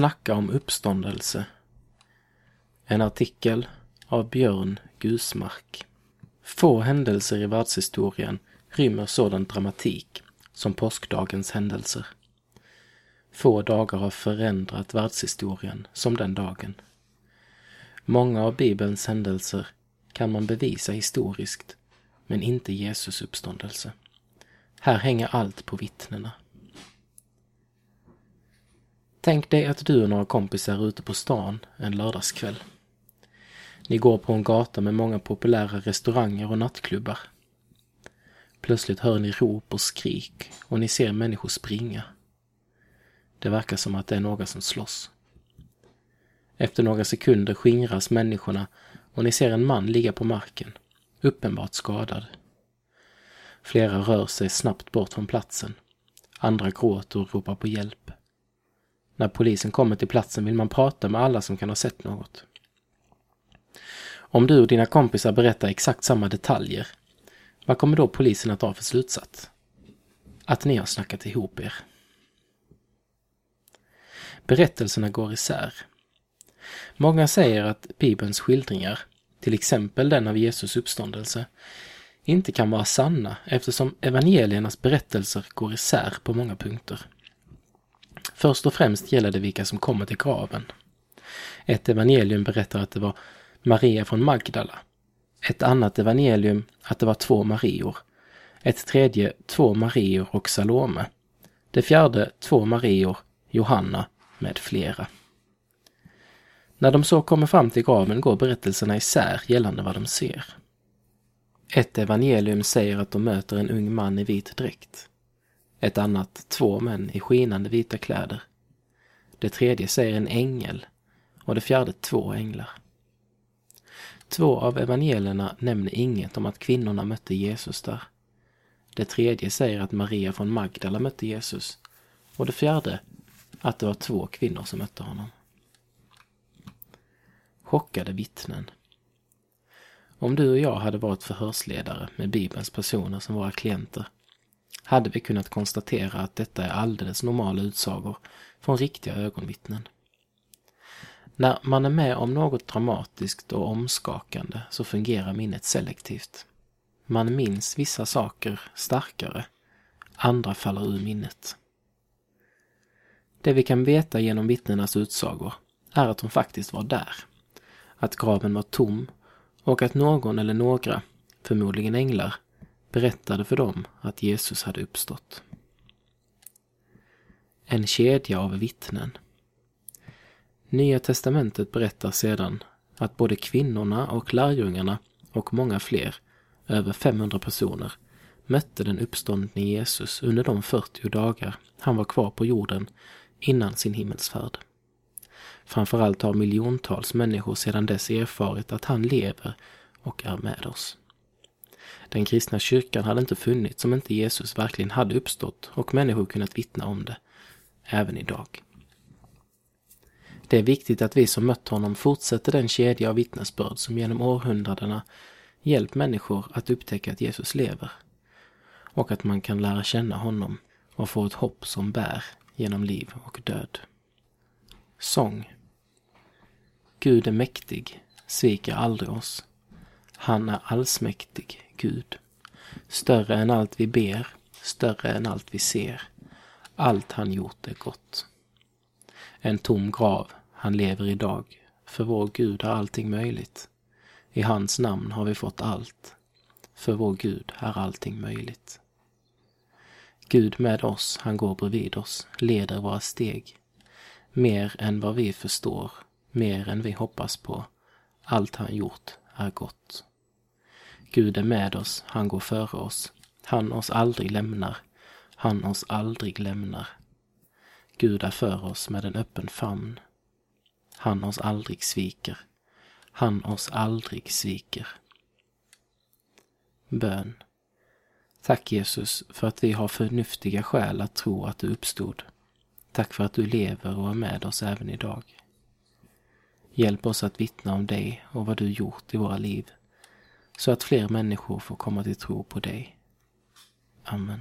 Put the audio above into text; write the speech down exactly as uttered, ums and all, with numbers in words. Snacka om uppståndelse. En artikel av Björn Gusmark. Få händelser i världshistorien rymmer sådan dramatik som påskdagens händelser. Få dagar har förändrat världshistorien som den dagen. Många av Bibelns händelser kan man bevisa historiskt, men inte Jesus uppståndelse. Här hänger allt på vittnena. Tänk dig att du och några kompisar är ute på stan en lördagskväll. Ni går på en gata med många populära restauranger och nattklubbar. Plötsligt hör ni rop och skrik och ni ser människor springa. Det verkar som att det är några som slåss. Efter några sekunder skingras människorna och ni ser en man ligga på marken, uppenbart skadad. Flera rör sig snabbt bort från platsen. Andra gråter och ropar på hjälp. När polisen kommer till platsen vill man prata med alla som kan ha sett något. Om du och dina kompisar berättar exakt samma detaljer, vad kommer då polisen att dra för slutsats? Att ni har snackat ihop er. Berättelserna går isär. Många säger att Bibelns skildringar, till exempel den av Jesus uppståndelse, inte kan vara sanna eftersom evangeliernas berättelser går isär på många punkter. Först och främst gäller det vilka som kommer till graven. Ett evangelium berättar att det var Maria från Magdala. Ett annat evangelium att det var två Marior. Ett tredje två Marior och Salome. Det fjärde två Marior, Johanna med flera. När de så kommer fram till graven går berättelserna isär gällande vad de ser. Ett evangelium säger att de möter en ung man i vit dräkt. Ett annat två män i skinande vita kläder. Det tredje säger en ängel och det fjärde två änglar. Två av evangelierna nämner inget om att kvinnorna mötte Jesus där. Det tredje säger att Maria från Magdala mötte Jesus och det fjärde att det var två kvinnor som mötte honom. Chockade vittnen. Om du och jag hade varit förhörsledare med Bibelns personer som våra klienter, hade vi kunnat konstatera att detta är alldeles normala utsagor från riktiga ögonvittnen. När man är med om något dramatiskt och omskakande så fungerar minnet selektivt. Man minns vissa saker starkare, andra faller ur minnet. Det vi kan veta genom vittnenas utsagor är att de faktiskt var där, att graven var tom och att någon eller några, förmodligen änglar, berättade för dem att Jesus hade uppstått. En kedja av vittnen. Nya testamentet berättar sedan att både kvinnorna och lärjungarna och många fler, över femhundra personer, mötte den uppståndne Jesus under de fyrtio dagar han var kvar på jorden innan sin himmelsfärd. Framförallt har miljontals människor sedan dess erfarit att han lever och är med oss. Den kristna kyrkan hade inte funnits om inte Jesus verkligen hade uppstått och människor kunnat vittna om det, även idag. Det är viktigt att vi som mött honom fortsätter den kedja av vittnesbörd som genom århundradena hjälpt människor att upptäcka att Jesus lever och att man kan lära känna honom och få ett hopp som bär genom liv och död. Sång. Gud är mäktig, sviker aldrig oss. Han är allsmäktig, Gud. Större än allt vi ber, större än allt vi ser. Allt han gjort är gott. En tom grav, han lever idag. För vår Gud är allting möjligt. I hans namn har vi fått allt. För vår Gud är allting möjligt. Gud med oss, han går bredvid oss, leder våra steg. Mer än vad vi förstår, mer än vi hoppas på. Allt han gjort är gott. Gud är med oss, han går före oss. Han oss aldrig lämnar, han oss aldrig lämnar. Gud är för oss med en öppen famn. Han oss aldrig sviker, han oss aldrig sviker. Bön. Tack Jesus för att vi har förnuftiga skäl att tro att du uppstod. Tack för att du lever och är med oss även idag. Hjälp oss att vittna om dig och vad du gjort i våra liv, så att fler människor får komma till tro på dig. Amen.